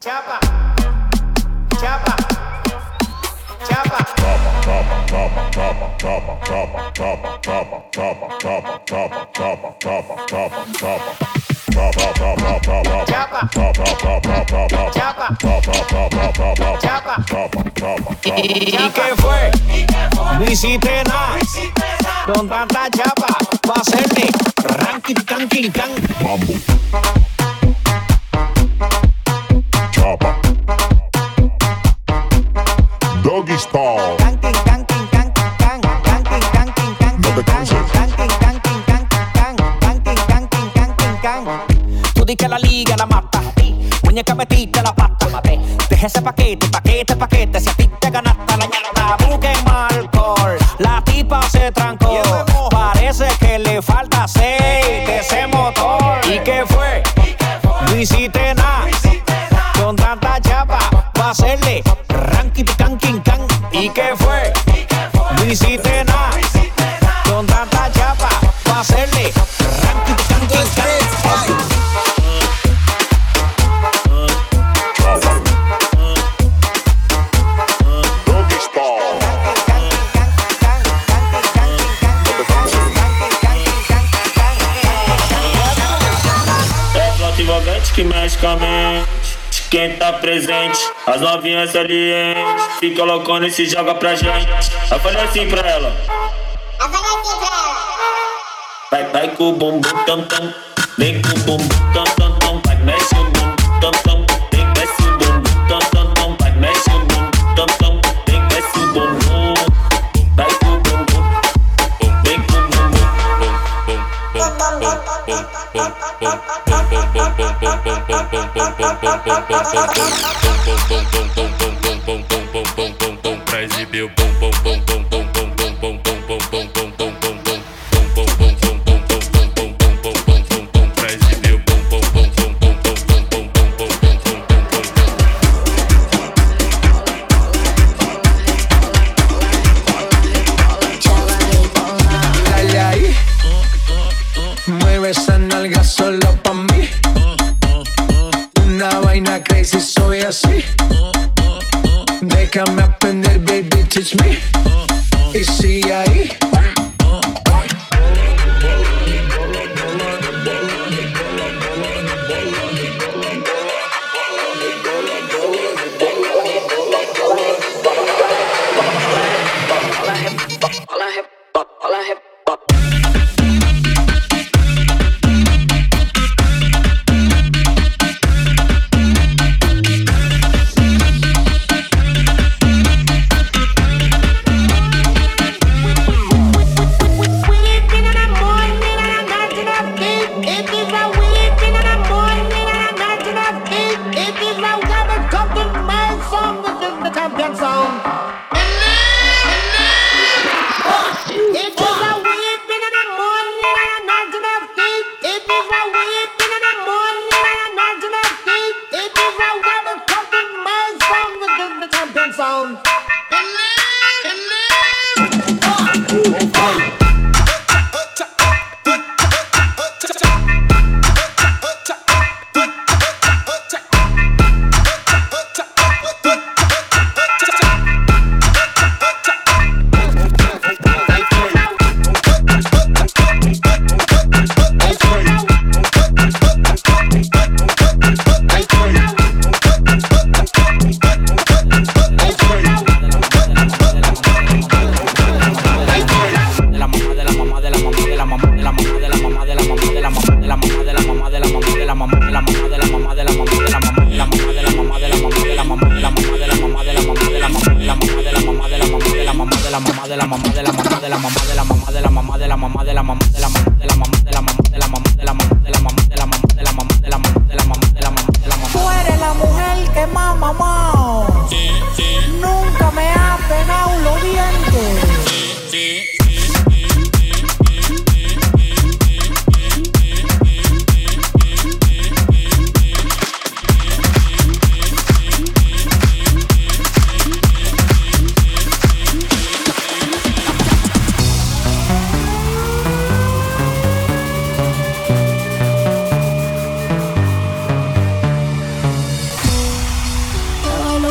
Chapa, chapa, chapa. ¿Y qué fue? No hiciste nada. Con tanta chapa, va a hacerle ranking, tanking, tan. Doggy style. Tanking, tanking, tanking, tanking, tanking, tanking, tanking, tanking, tanking, tanking, tanking, tanking, tanking. Tú di que la liga la mata. Muñeca metiste la pata, mate. Deje ese paquete, paquete, paquete. Si a ti te ganaste la ñata, busque alcohol. La tipa se trancó. Parece que le falta aceite ese motor. ¿Y qué fue? No hiciste nada. Con tanta chapa, va a hacerle ranking, tanking, can. ¿Y qué fue? No hiciste nada. Con tanta chapa, va a hacerle ranking, tanking, can. Que magicamente quem tá presente, as novinhas salientes, fica loucona e se joga pra gente. Eu falei assim pra ela, vai, vai com o bumbum tam tam, vem com o bumbum tam tam tam, vai mexe o bumbum tam tam, vem mexe o bumbum tam tam tam, vai mexe o bumbum tam tam, vem mexe o bumbum, vai com o bumbum, vem com o bumbum. Pra exibir o bom bom bom bom bom bom bom bom bom bom bom bom bom. Déjame aprender, baby, teach me. Y sigue ahí.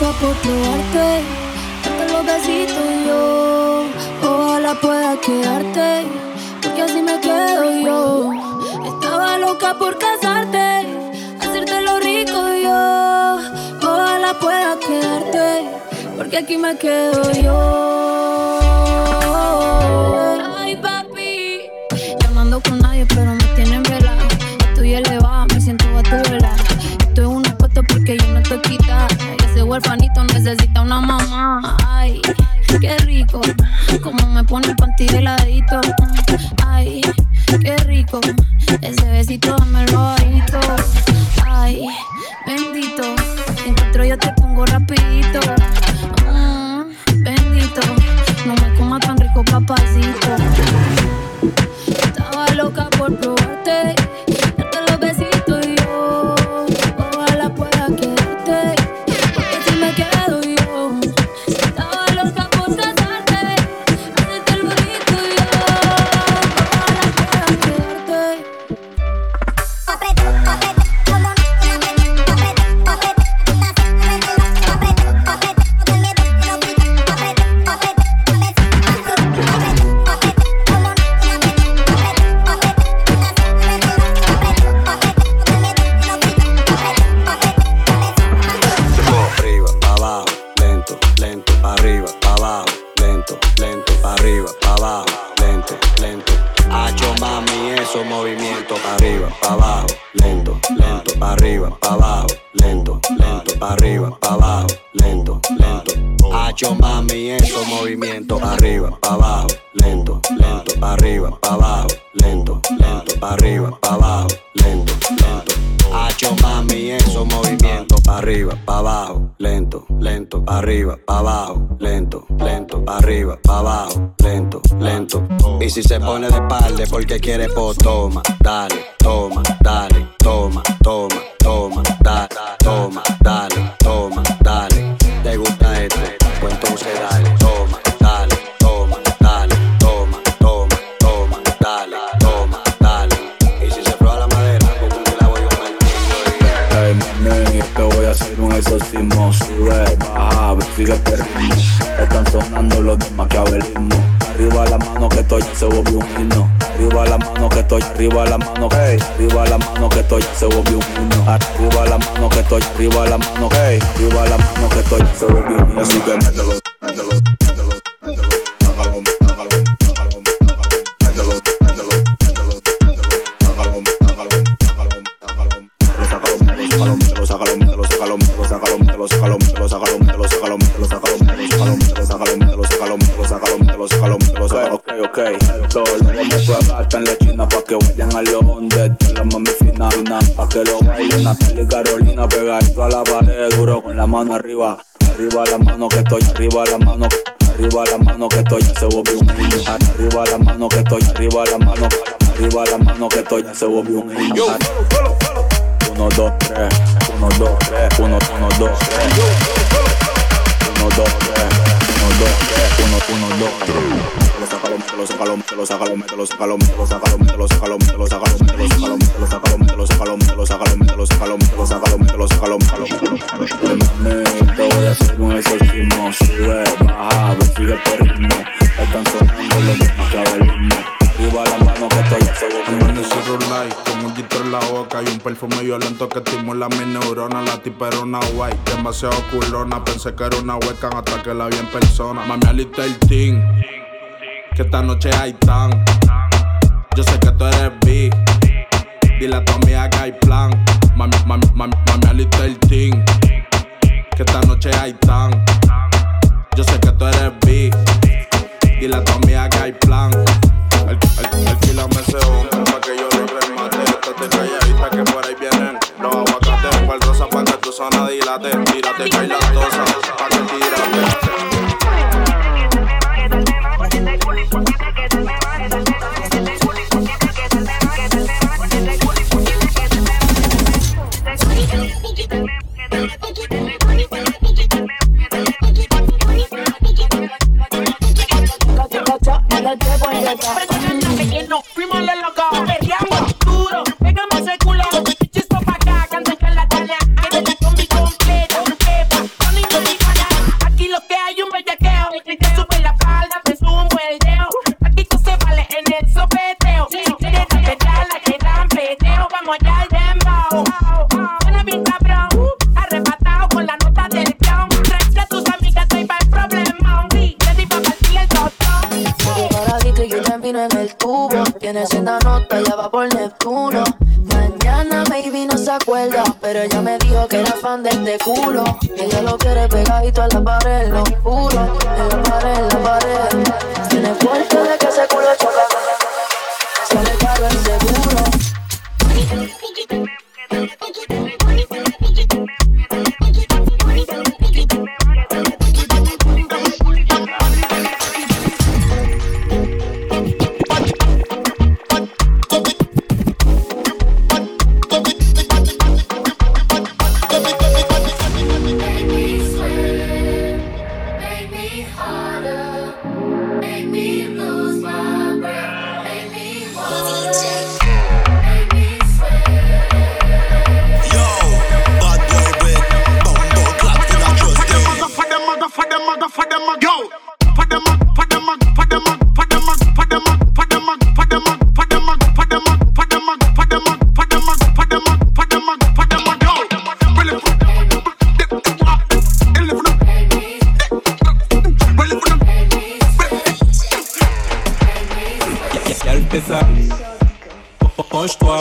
loca por probarte, darte los besitos yo. Ojalá pueda quedarte, porque así me quedo yo. Estaba loca por casarte, hacerte lo rico yo. Ojalá pueda quedarte, porque aquí me quedo yo. Ay, papi, yo no ando con nadie, pero me tienen vela. Estoy elevada, me siento a tu vela. Esto es una foto porque yo no te quita. Ese huerfanito necesita una mamá. Ay, qué rico, como me pone el panty de ladito. Ay, qué rico, ese besito dámelo bajito. Ay, bendito, te encuentro yo te pongo rapidito. Bendito, no me comas tan rico papacito. Estaba loca por probarte, darte los besitos yo. Ojalá pueda quedarte, porque si me quedo yo. Estaba loca por casarte, hacerte el bonito yo. Ojalá pueda quedarte. Arriba, pa' abajo, lento, lento, arriba, pa' abajo, lento, lento. Y si se pone de espalda porque quiere po, toma, dale, toma, dale, toma, toma, toma, dale, toma, dale, toma, dale. ¿Te gusta este? Pues entonces dale, toma, dale, toma, dale, toma, toma, toma, dale, toma, dale. Y si se prueba la madera, con un clavo y un martillo. Hey, te voy a hacer un exorcismo, sube. Sigue este ritmo, están sonando los de maquiavelismo. Arriba la mano que estoy, se volvió un himno. Arriba la mano que estoy, arriba la mano, hey. Arriba la mano que estoy, se volvió un himno. Arriba la mano que estoy, arriba la mano, hey. Arriba la mano que estoy, se volvió un himno. Así que mételo, mételo, mételo, mételo. Hágalo, hágalo, hágalo, hágalo. Mételo, mételo, mételo, mételo. Hágalo, hágalo, hágalo. Okay, todos los hombres agachan la china pa' que vayan a los ondes. La mami fina, fina, pa' que lo bailen. Natalia y Carolina pegadito a la pared, duro con la mano arriba. Arriba la mano que estoy, arriba la mano. Arriba la mano que estoy, se volvió un himno. Arriba la mano que estoy, arriba la mano. Arriba la mano que estoy, se volvió un himno. 1, 2, 3, 1, 2, 3, 1, 1, 2, 3. 1, 2, 3. Uno, dos, tres, sacalo, te lo sacalo, te lo sacalo, te lo sacalo, te lo sacalo, te lo sacalo, te lo sacalo, te lo sacalo, te lo sacalo, te lo sacalo, te lo sacalo, te lo sacalo, te lo sacalo, te lo sacalo, te voy a hacer un exorcismo, sube, baja, sigue este ritmo, están sonando los maquiavelismos. Arriba la mano que estoy seguro. Con un guitarra en la boca y un perfume violento que estimula mis neuronas. La tipa era una guay, demasiado culona. Pensé que era una hueca hasta que la vi en persona. Mami, alista el team, que esta noche hay tan. Yo sé que tú eres B, dile a tu amiga que hay plan. Mami, mami, mami, mami, alista el team, que esta noche hay tan. Yo sé que tú eres B, dile a tu amiga que hay plan. Alquilame ese hombre pa' que yo lo remate. Estate calladita que por ahí vienen los aguacates. Cual rosa pa' que tu zona dilate. Tírate cae la tosa pa' que tírate. No, fuimosle loco, perreamos duro, pégame ese culo, chispa pa' acá, canta en la talla, que te la combi completa, pepa, con Tienes una nota, ya va por Neptuno. Mañana maybe no se acuerda, pero ella me dijo que era fan de este culo. Ella lo quiere pegadito a la pared, lo juro. En la pared, en la pared. Tiene fuerza de que ese culo choca. Sale caro el seguro. Penche-toi,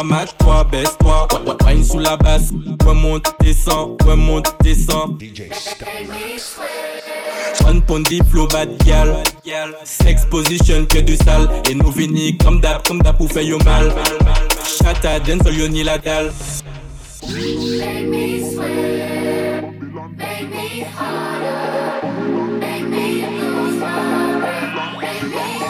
match-toi, baisse-toi. Wine sous la basse. Ouais, monte, descend. Ouais, monte, descend. DJ Skyrox. One pondy, flow, bad gal. Sex position, que du sale. Et nous finis comme d'hab, pour faire yo mal. Chata, dance, au lieu ni la dalle. Make me sweat. Make me harder. Make me lose my breath. Make me fall.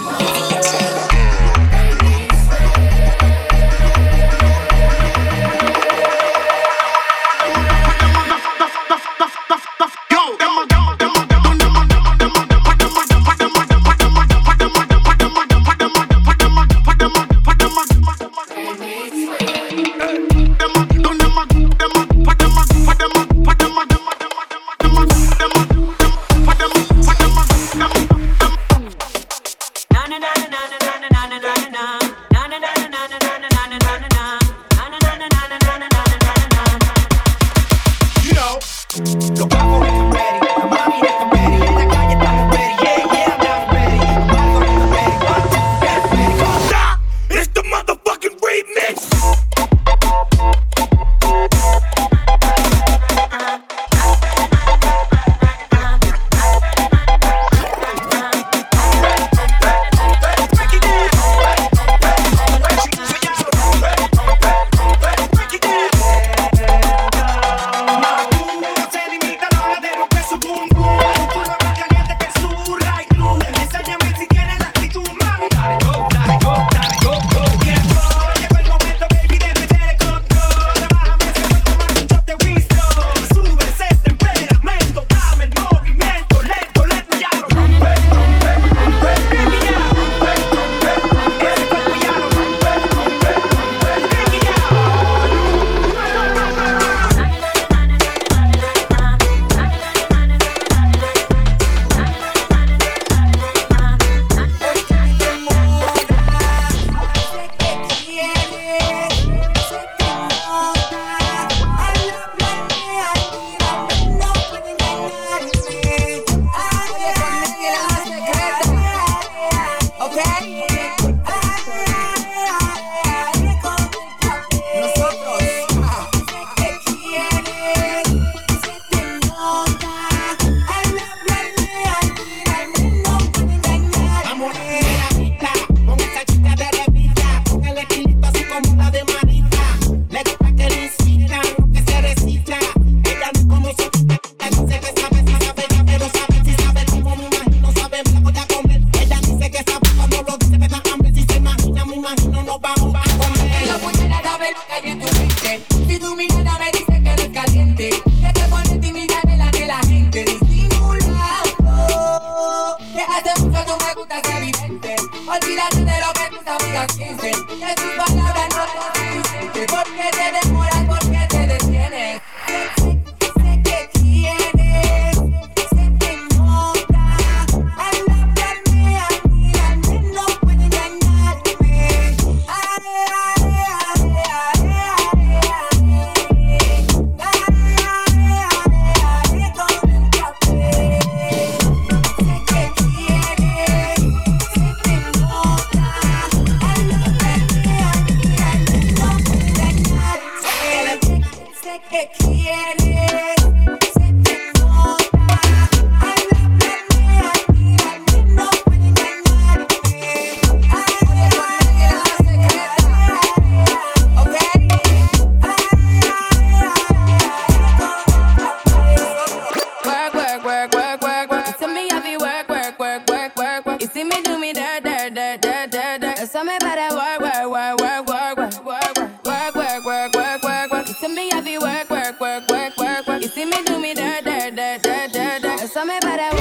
they do me dirt, dirt, dirt, dirt, dirt, dirt. So me better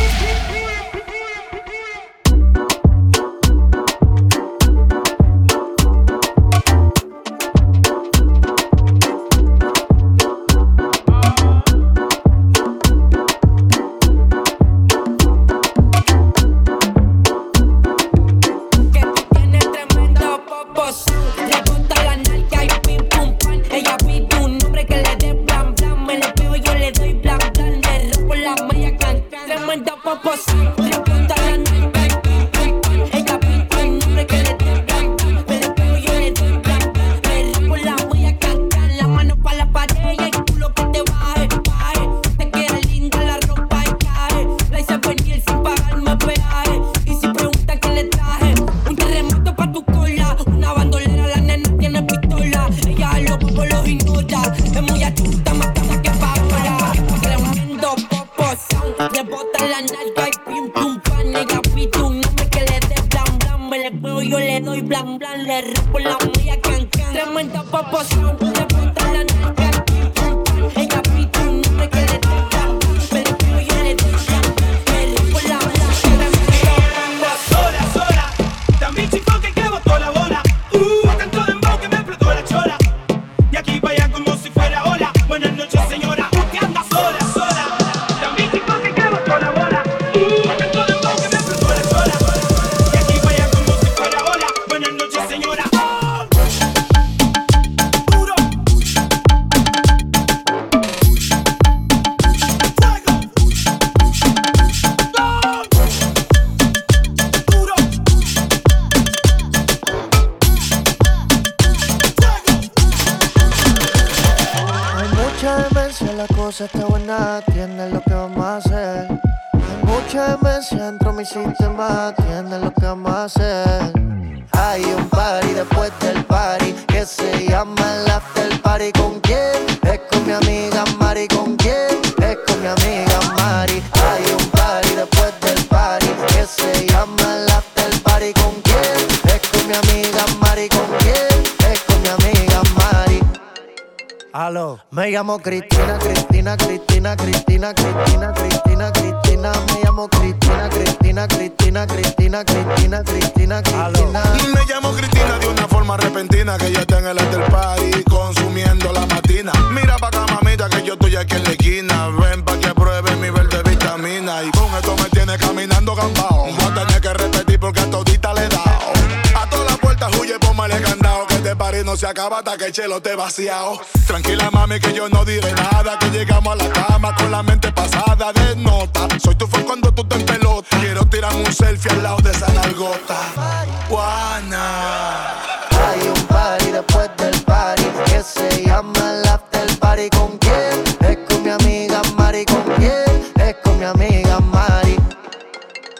que el chelo te vaciao. Tranquila mami que yo no diré nada, que llegamos a la cama con la mente pasada de nota. Soy tu fan cuando tú te en pelota. Quiero tirar un selfie al lado de esa largota. Juana. Hay un party después del party que se llama el after party. ¿Con quién? Es con mi amiga Mari. ¿Con quién? Es con mi amiga Mari.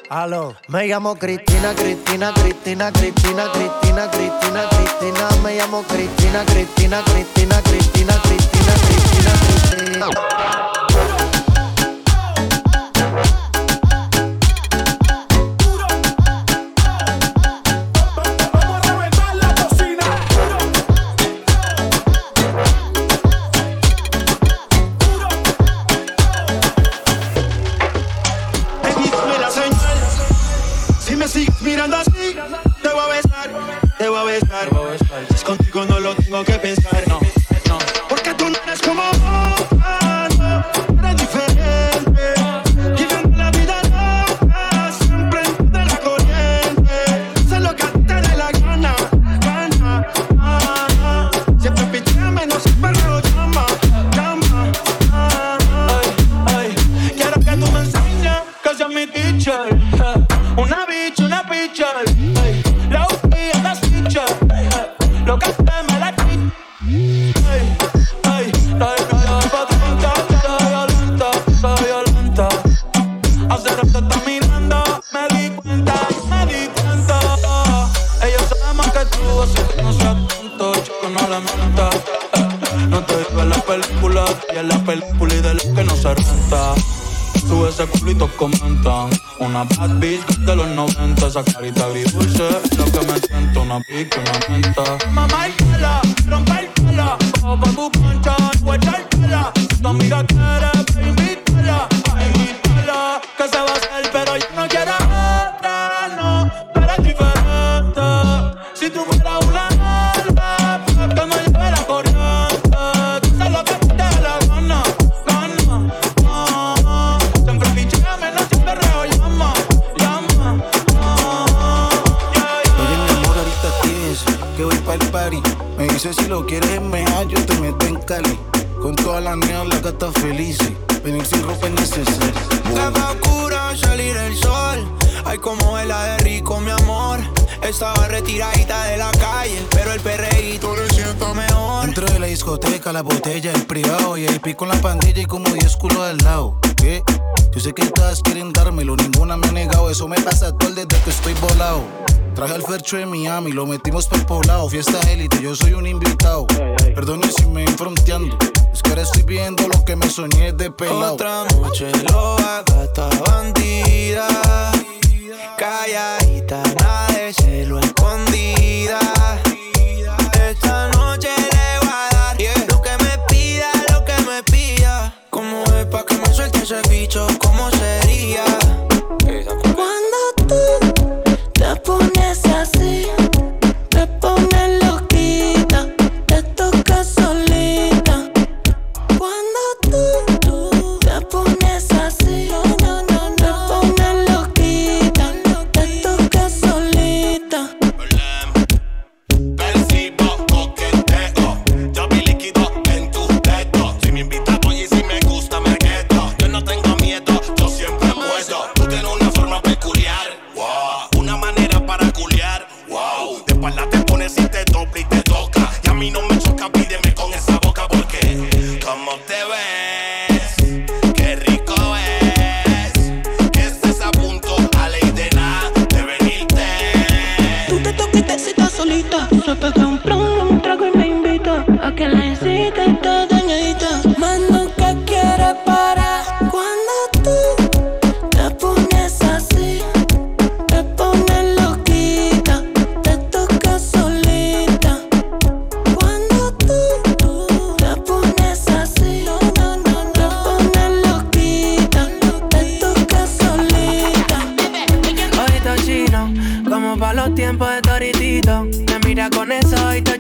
Aló, me llamo Cristina, Cristina, Cristina, Cristina, Cristina, Cristina, Cristina. Me llamo Cristina, Cristina, Cristina, Cristina, Cristina, Cristina, Cristina. Vamos a reventar la cocina. Aquí sube la señal. Si me sigues mirando así, te voy a besar, te voy a besar. Si es contigo no lo tengo que pensar, no, no. Porque tú no eres como otra, no, eres diferente. Viviendo la vida loca, siempre de la corriente. Sé lo que a ti te dé la gana, gana, ah. Siempre píchame, no siempre lo llama, llama, ah, ah. Ay, ay, quiero que tú me enseñes que seas mi teacher. Una bitch, una pitcher, hey. La UPI en las pitcher, hey. Lo que te me la pitch. Hey, hey, soy violenta. Hace rato está mirando, me di cuenta. Ellos saben más que tú, así que no seas tonto, chico, no la mienta. No te digo en la película, y en la película y de lo que no se renta. Sube ese culo y todos comentan. Una bad bitch de los 90, esa carita agridulce, lo que me siento, una pica, una menta. Mamá y tela, rompe el tela, bajo pa' tu concha, tu echar tela. Tu amiga quiere, sé si lo quieres mear, yo te meto en Cali. Con toda la nea, la gata feliz. Venir sin ropa es necesario. Cada oscura, salir el sol. Ay, como es la de rico, mi amor. Estaba retiradita de la calle, pero el perreíto lo siento mejor. Dentro de la discoteca, la botella, el privado. Y el pico en la pandilla y como 10 culos al lado. ¿Qué? Yo sé que todas quieren dármelo, ninguna me ha negado. Eso me pasa todo desde que estoy volado. Traje al Fercho de Miami, lo metimos por poblado. Fiesta élite, yo soy un invitado. Perdone si me ven fronteando, es que ahora estoy viendo lo que me soñé de pelado. Otra noche lo haga esta bandida, calladita, nada de celo, escondida. Esta noche le voy a dar lo que me pida. Como es pa' que me suelte ese bicho, ¿cómo sería? Cuando tú te pones así, te pones loquita, te tocas solita. Cuando tú te pones así, con eso y todo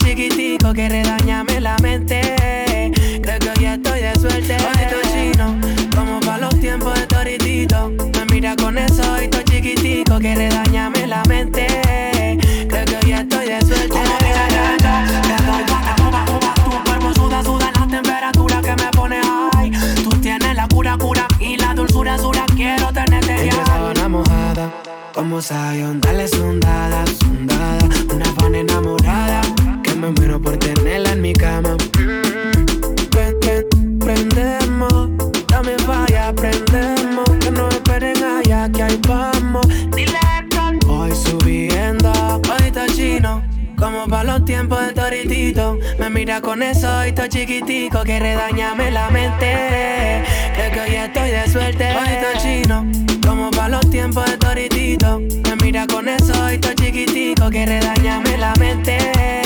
chiquitico, quiere dañarme la mente.